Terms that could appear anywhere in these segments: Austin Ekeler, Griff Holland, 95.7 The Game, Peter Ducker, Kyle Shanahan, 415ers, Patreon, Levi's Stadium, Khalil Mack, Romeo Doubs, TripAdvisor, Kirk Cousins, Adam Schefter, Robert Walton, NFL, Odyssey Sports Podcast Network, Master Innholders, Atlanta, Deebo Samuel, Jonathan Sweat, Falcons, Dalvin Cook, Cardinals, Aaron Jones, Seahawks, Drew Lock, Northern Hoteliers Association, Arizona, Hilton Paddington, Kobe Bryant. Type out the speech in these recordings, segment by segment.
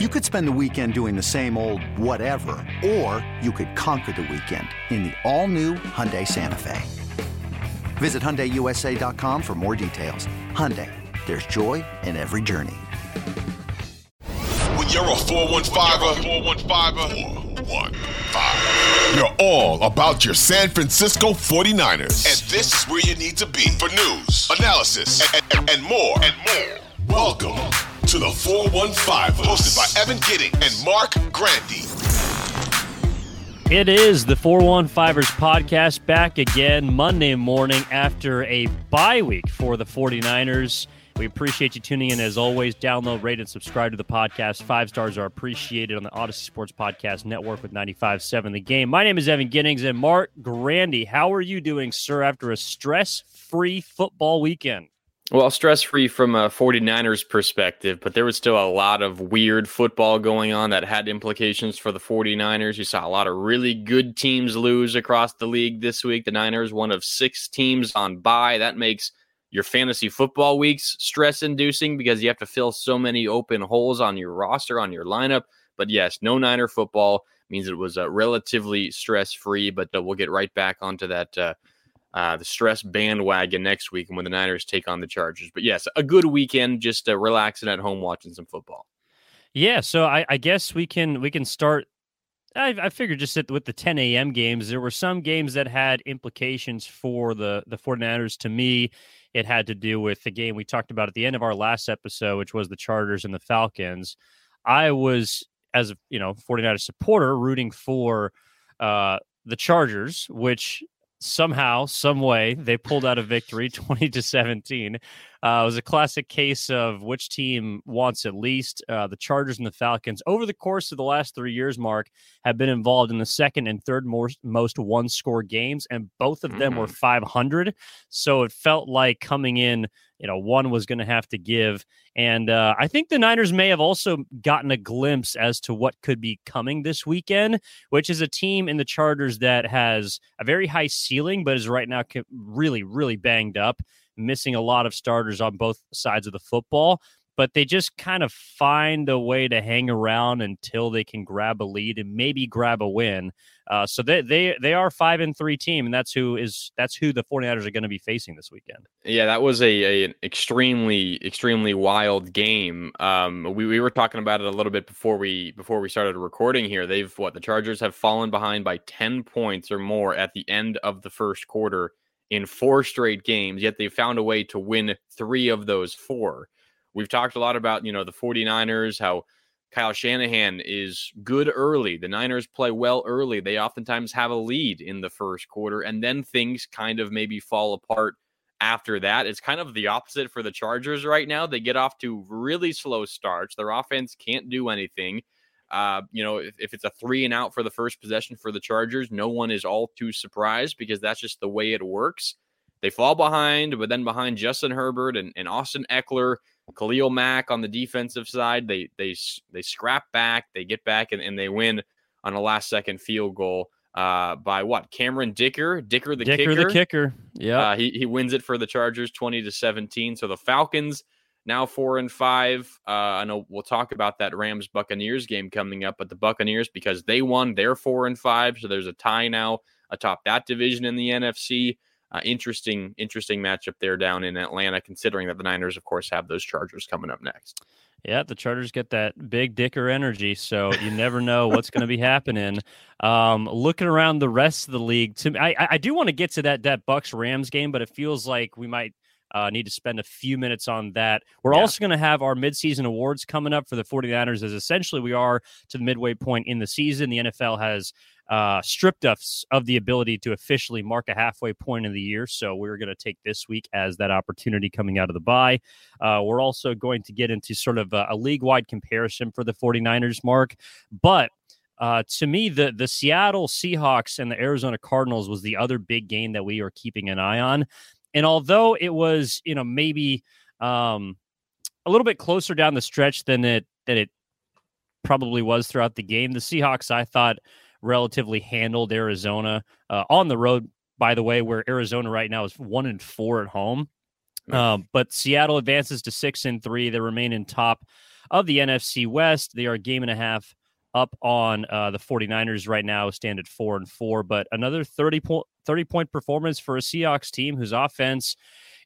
You could spend the weekend doing the same old whatever, or you could conquer the weekend in the all-new Hyundai Santa Fe. Visit HyundaiUSA.com for more details. Hyundai, there's joy in every journey. When you're a 415er, you're all about your San Francisco 49ers. And this is where you need to be for news, analysis, and more. Welcome to the 415, hosted by Evan Giddings and Mark Grandy. It is the 415ers podcast, back again Monday morning after a bye week for the 49ers. We appreciate you tuning in. As always, download, rate, and subscribe to the podcast. 5 stars are appreciated on the Odyssey Sports Podcast Network with 95.7 The Game. My name is Evan Giddings, and Mark Grandy, how are you doing, sir, after a stress-free football weekend? Well, stress-free from a 49ers perspective, but there was still a lot of weird football going on that had implications for the 49ers. You saw a lot of really good teams lose across the league this week. The Niners, one of 6 teams on bye. That makes your fantasy football weeks stress-inducing because you have to fill so many open holes on your roster, on your lineup. But yes, no Niner football means it was relatively stress-free, but we'll get right back onto that the stress bandwagon next week and when the Niners take on the Chargers. But yes, a good weekend, just relaxing at home, watching some football. Yeah, so I guess we can start. I figured just with the 10 a.m. games, there were some games that had implications for the 49ers. To me, it had to do with the game we talked about at the end of our last episode, which was the Chargers and the Falcons. I was, as a 49ers supporter, rooting for the Chargers, which somehow, some way, they pulled out a victory, 20-17. It was a classic case of which team wants at least. The Chargers and the Falcons, over the course of the last 3 years, Mark, have been involved in the second and third most one-score games, and both of them were 500. So it felt like coming in, one was going to have to give. And I think the Niners may have also gotten a glimpse as to what could be coming this weekend, which is a team in the Chargers that has a very high ceiling, but is right now really, really banged up, missing a lot of starters on both sides of the football. But they just kind of find a way to hang around until they can grab a lead and maybe grab a win. So they are 5-3 team, and that's who the 49ers are going to be facing this weekend. Yeah, that was an extremely, extremely wild game. We were talking about it a little bit before we started recording here. The Chargers have fallen behind by 10 points or more at the end of the first quarter in 4 straight games, yet they found a way to win 3 of those 4. We've talked a lot about, the 49ers, how Kyle Shanahan is good early. The Niners play well early. They oftentimes have a lead in the first quarter, and then things kind of maybe fall apart after that. It's kind of the opposite for the Chargers right now. They get off to really slow starts. Their offense can't do anything. If it's a 3-and-out for the first possession for the Chargers, no one is all too surprised because that's just the way it works. They fall behind, but then behind Justin Herbert and Austin Ekeler, Khalil Mack on the defensive side, they scrap back, they get back, and they win on a last-second field goal by what? Cameron Dicker? Dicker the kicker. Yeah, he wins it for the Chargers, 20-17. So the Falcons now 4-5. I know we'll talk about that Rams-Buccaneers game coming up, but the Buccaneers, because they won, they're 4-5. So there's a tie now atop that division in the NFC. Interesting matchup there down in Atlanta, considering that the Niners, of course, have those Chargers coming up next. Yeah, the Chargers get that big Dicker energy, so you never know what's going to be happening. Looking around the rest of the league, I do want to get to that Bucks-Rams game, but it feels like we might need to spend a few minutes on that. We're also going to have our midseason awards coming up for the 49ers, as essentially we are to the midway point in the season. The NFL has stripped us of the ability to officially mark a halfway point of the year. So we're going to take this week as that opportunity coming out of the bye. We're also going to get into sort of a league-wide comparison for the 49ers, Mark. But to me, the Seattle Seahawks and the Arizona Cardinals was the other big game that we are keeping an eye on. And although it was, maybe a little bit closer down the stretch than it probably was throughout the game, the Seahawks, I thought, relatively handled Arizona on the road, by the way, where Arizona right now is 1-4 at home. But Seattle advances to 6-3. They remain in top of the NFC West. They are a game and a half up on the 49ers right now, stand at 4-4, but another 30-point performance for a Seahawks team whose offense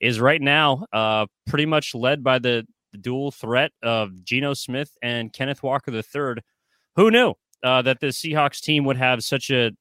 is right now pretty much led by the dual threat of Geno Smith and Kenneth Walker III. Who knew that the Seahawks team would have such a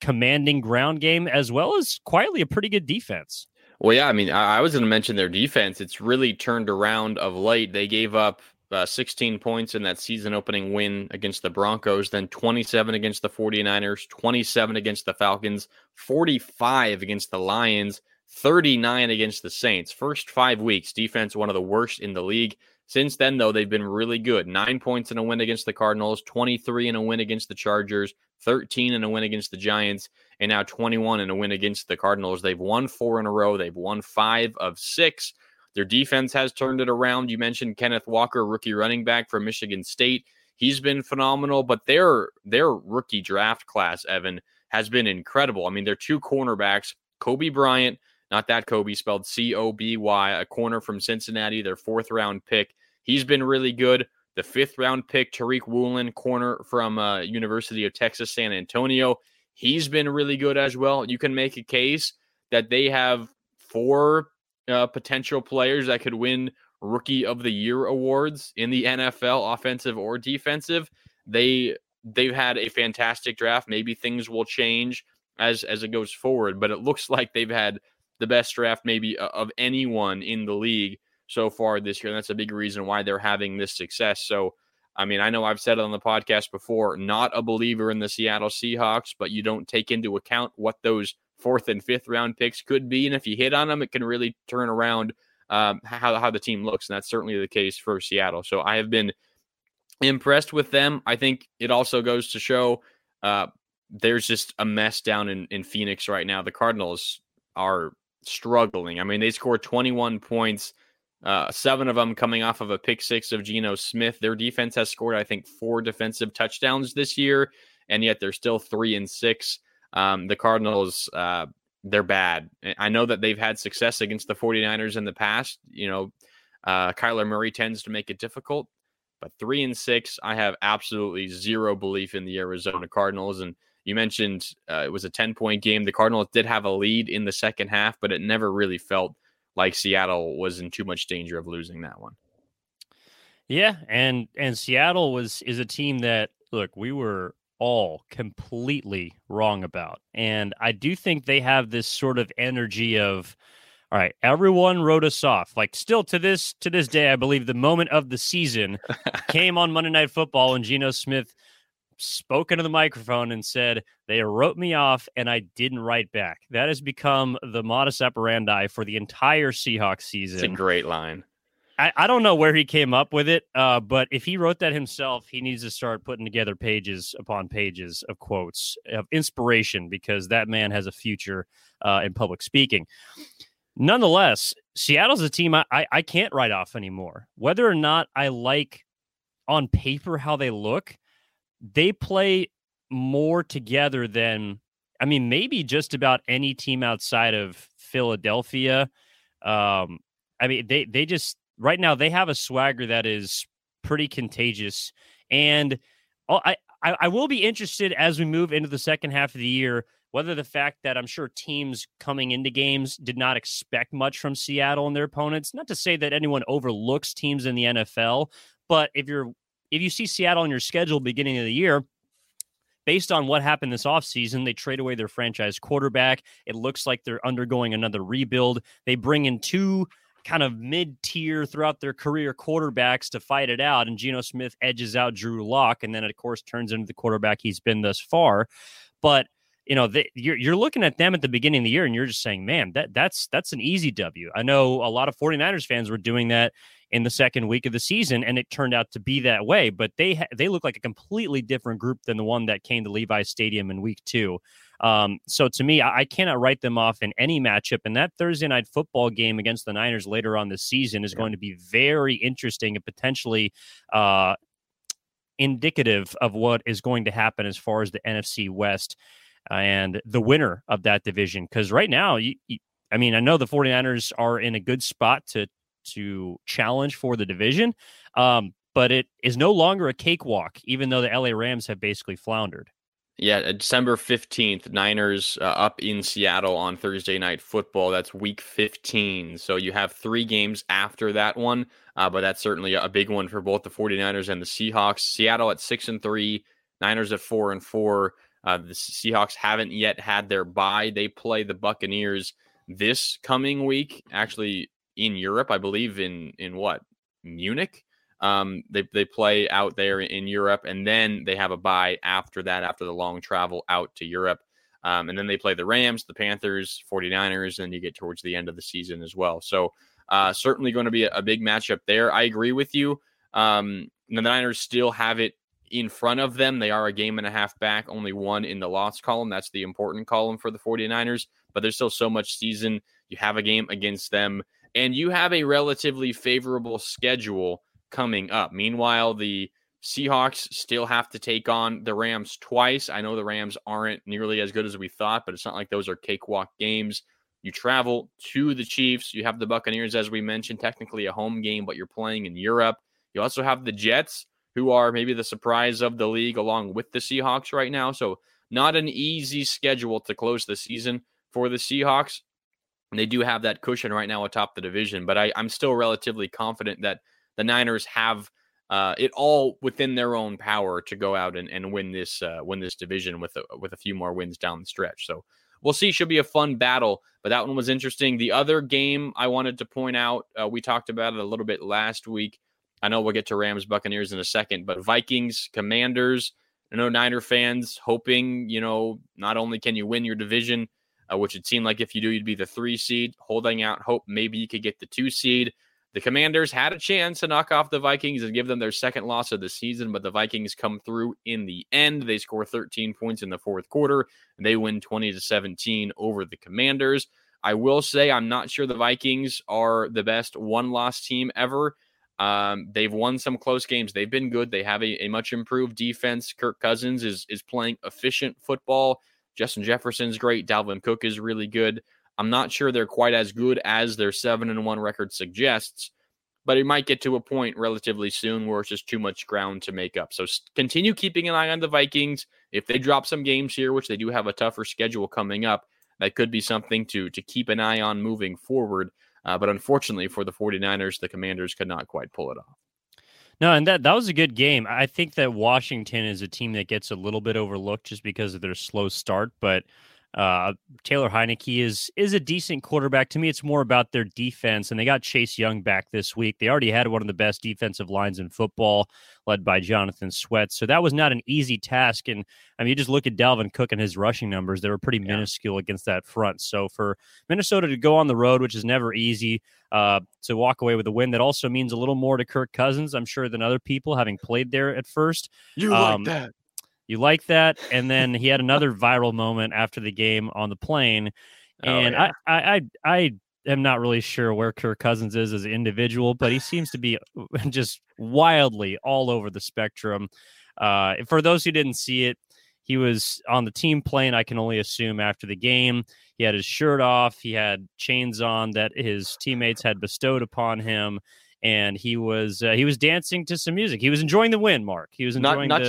commanding ground game, as well as quietly a pretty good defense? Well, yeah, I mean, I was going to mention their defense. It's really turned around of late. They gave up 16 points in that season-opening win against the Broncos, then 27 against the 49ers, 27 against the Falcons, 45 against the Lions, 39 against the Saints. First 5 weeks, defense one of the worst in the league. Since then, though, they've been really good. 9 points in a win against the Cardinals, 23 in a win against the Chargers, 13 in a win against the Giants, and now 21 in a win against the Cardinals. They've won 4 in a row. They've won 5 of 6. Their defense has turned it around. You mentioned Kenneth Walker, rookie running back from Michigan State. He's been phenomenal, but their rookie draft class, Evan, has been incredible. I mean, their two cornerbacks, Kobe Bryant, not that Kobe, spelled C-O-B-Y, a corner from Cincinnati, their 4th-round pick. He's been really good. The 5th-round pick, Tariq Woolen, corner from University of Texas, San Antonio. He's been really good as well. You can make a case that they have 4 potential players that could win Rookie of the Year awards in the NFL, offensive or defensive. They've had a fantastic draft. Maybe things will change as it goes forward, but it looks like they've had the best draft maybe of anyone in the league so far this year. And that's a big reason why they're having this success. So, I mean, I know I've said it on the podcast before, not a believer in the Seattle Seahawks, but you don't take into account what those 4th and 5th round picks could be. And if you hit on them, it can really turn around how the team looks. And that's certainly the case for Seattle. So I have been impressed with them. I think it also goes to show there's just a mess down in Phoenix right now. The Cardinals are struggling. I mean, they scored 21 points, 7 of them coming off of a pick six of Geno Smith. Their defense has scored, I think, 4 defensive touchdowns this year, and yet they're still 3-6. The Cardinals, they're bad. I know that they've had success against the 49ers in the past. You know, Kyler Murray tends to make it difficult, but 3-6, I have absolutely zero belief in the Arizona Cardinals. And you mentioned it was a 10-point game. The Cardinals did have a lead in the second half, but it never really felt like Seattle was in too much danger of losing that one. Yeah, and Seattle is a team that, look, we were all completely wrong about. And I do think they have this sort of energy of, all right, everyone wrote us off. Like, still to this day, I believe the moment of the season came on Monday Night Football when Geno Smith spoke into the microphone and said, they wrote me off and I didn't write back. That has become the modus operandi for the entire Seahawks season. It's a great line. I don't know where he came up with it, but if he wrote that himself, he needs to start putting together pages upon pages of quotes of inspiration, because that man has a future in public speaking. Nonetheless, Seattle's a team I can't write off anymore. Whether or not I like on paper how they look, they play more together than, I mean, maybe just about any team outside of Philadelphia. I mean, they just... Right now, they have a swagger that is pretty contagious. And I will be interested as we move into the second half of the year, whether the fact that I'm sure teams coming into games did not expect much from Seattle and their opponents. Not to say that anyone overlooks teams in the NFL, but if you see Seattle on your schedule beginning of the year, based on what happened this offseason, they trade away their franchise quarterback. It looks like they're undergoing another rebuild. They bring in 2 kind of mid-tier throughout their career quarterbacks to fight it out, and Geno Smith edges out Drew Lock, and then, of course, turns into the quarterback he's been thus far. But, you know, you're looking at them at the beginning of the year, and you're just saying, man, that's an easy W. I know a lot of 49ers fans were doing that in the second week of the season, and it turned out to be that way, but they look like a completely different group than the one that came to Levi's Stadium in week 2. So to me, I cannot write them off in any matchup, and that Thursday night football game against the Niners later on this season is going to be very interesting and potentially indicative of what is going to happen as far as the NFC West and the winner of that division. Because right now, I mean, I know the 49ers are in a good spot to challenge for the division, but it is no longer a cakewalk, even though the LA Rams have basically floundered. Yeah, December 15th, Niners up in Seattle on Thursday Night Football. That's week 15. So you have three games after that one, but that's certainly a big one for both the 49ers and the Seahawks. Seattle at 6-3, Niners at 4-4. The Seahawks haven't yet had their bye. They play the Buccaneers this coming week, actually in Europe, I believe in Munich? They play out there in Europe, and then they have a bye after that, after the long travel out to Europe. And then they play the Rams, the Panthers, 49ers, and you get towards the end of the season as well. So certainly going to be a big matchup there. I agree with you. The Niners still have it in front of them. They are a game and a half back, only one in the loss column. That's the important column for the 49ers, but there's still so much season. You have a game against them, and you have a relatively favorable schedule coming up. Meanwhile, the Seahawks still have to take on the Rams twice. I know the Rams aren't nearly as good as we thought, but it's not like those are cakewalk games. You travel to the Chiefs. You have the Buccaneers, as we mentioned, technically a home game, but you're playing in Europe. You also have the Jets, who are maybe the surprise of the league along with the Seahawks right now. So not an easy schedule to close the season for the Seahawks. And they do have that cushion right now atop the division, but I'm still relatively confident that the Niners have it all within their own power to go out and win this division with a few more wins down the stretch. So we'll see. Should be a fun battle, but that one was interesting. The other game I wanted to point out, we talked about it a little bit last week. I know we'll get to Rams Buccaneers in a second, but Vikings Commanders. I know Niner fans hoping, not only can you win your division, which it seemed like if you do, you'd be the 3 seed, holding out hope maybe you could get the 2 seed. The Commanders had a chance to knock off the Vikings and give them their second loss of the season, but the Vikings come through in the end. They score 13 points in the fourth quarter, and they win 20-17 over the Commanders. I will say I'm not sure the Vikings are the best one-loss team ever. They've won some close games. They've been good. They have a much improved defense. Kirk Cousins is playing efficient football. Justin Jefferson's great. Dalvin Cook is really good. I'm not sure they're quite as good as their 7-1 record suggests, but it might get to a point relatively soon where it's just too much ground to make up. So continue keeping an eye on the Vikings. If they drop some games here, which they do have a tougher schedule coming up, that could be something to keep an eye on moving forward. But unfortunately for the 49ers, the Commanders could not quite pull it off. No, and that was a good game. I think that Washington is a team that gets a little bit overlooked just because of their slow start, but Taylor Heinicke is a decent quarterback. To me, it's more about their defense, and they got Chase Young back this week. They already had one of the best defensive lines in football, led by Jonathan Sweat. So that was not an easy task. And I mean, you just look at Dalvin Cook and his rushing numbers. They were pretty minuscule against that front. So for Minnesota to go on the road, which is never easy, to walk away with a win, that also means a little more to Kirk Cousins, I'm sure, than other people, having played there at first. You like that. You like that? And then he had another viral moment after the game on the plane. And I am not really sure where Kirk Cousins is as an individual, but he seems to be just wildly all over the spectrum. For those who didn't see it, he was on the team plane, I can only assume, after the game. He had his shirt off. He had chains on that his teammates had bestowed upon him. And he was dancing to some music. He was enjoying the win, Mark. He was enjoying not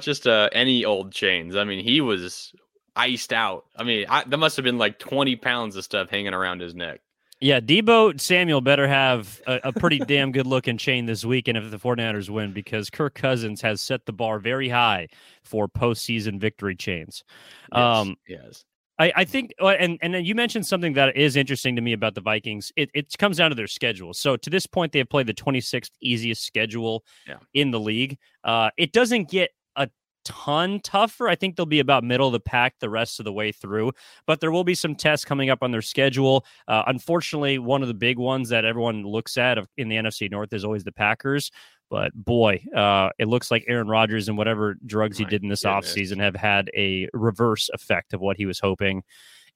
just any old chains. I mean, he was iced out. I mean, that must have been like 20 pounds of stuff hanging around his neck. Yeah, Deebo Samuel better have a pretty damn good-looking chain this weekend if the 49ers win, because Kirk Cousins has set the bar very high for postseason victory chains. Yes. I think, and then you mentioned something that is interesting to me about the Vikings. It comes down to their schedule. So to this point, they have played the 26th easiest schedule in the league. It doesn't get a ton tougher. I think they'll be about middle of the pack the rest of the way through, but there will be some tests coming up on their schedule. Unfortunately, one of the big ones that everyone looks at in the NFC North is always the Packers. But boy, it looks like Aaron Rodgers and whatever drugs he did in this offseason have had a reverse effect of what he was hoping.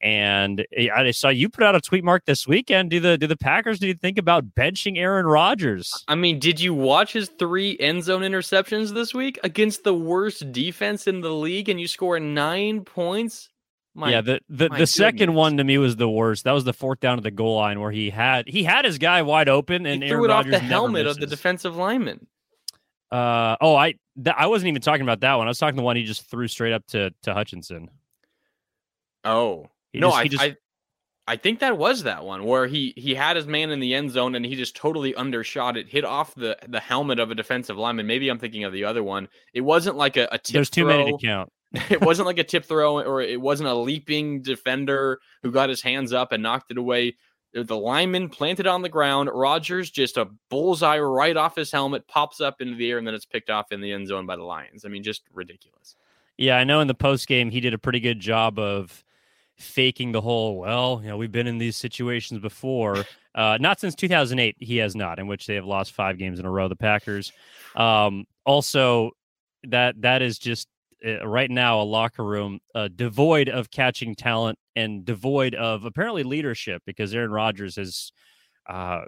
And I saw you put out a tweet, Mark, this weekend. Do the Packers need to think about benching Aaron Rodgers? I mean, did you watch his 3 end zone interceptions this week against the worst defense in the league and you score 9 points? The second one to me was the worst. That was the fourth down at the goal line where he had his guy wide open and he threw it off the helmet of the defensive lineman. I wasn't even talking about that one. I was talking the one he just threw straight up to Hutchinson. Oh, I think that was that one where he had his man in the end zone and he just totally undershot it, hit off the helmet of a defensive lineman. Maybe I'm thinking of the other one. It wasn't like a tip. There's too many to count. It wasn't like a tip throw, or it wasn't a leaping defender who got his hands up and knocked it away. The lineman planted on the ground. Rodgers just a bullseye right off his helmet, pops up into the air, and then it's picked off in the end zone by the Lions. I mean, just ridiculous. Yeah, I know in the post game he did a pretty good job of faking the whole, well, you know, we've been in these situations before. Not since 2008 he has not, in which they have lost 5 games in a row, the Packers. Also, that is just right now a locker room devoid of catching talent and devoid of apparently leadership, because Aaron Rodgers is I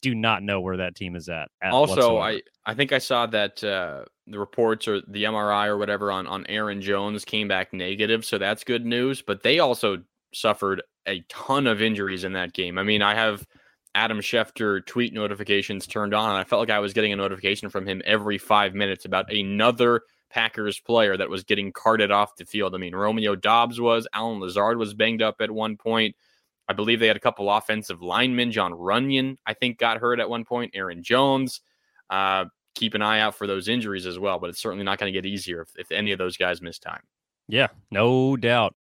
do not know where that team is at also whatsoever. I think I saw that the reports or the MRI or whatever on Aaron Jones came back negative, so that's good news, but they also suffered a ton of injuries in that game. I mean, I have Adam Schefter tweet notifications turned on, and I felt like I was getting a notification from him every 5 minutes about another Packers player that was getting carted off the field. I mean, Romeo Doubs was, Alan Lazard was banged up at one point. I believe they had a couple offensive linemen. John Runyon, I think, got hurt at one point. Aaron Jones. Keep an eye out for those injuries as well, but it's certainly not going to get easier if any of those guys miss time. Yeah, no doubt.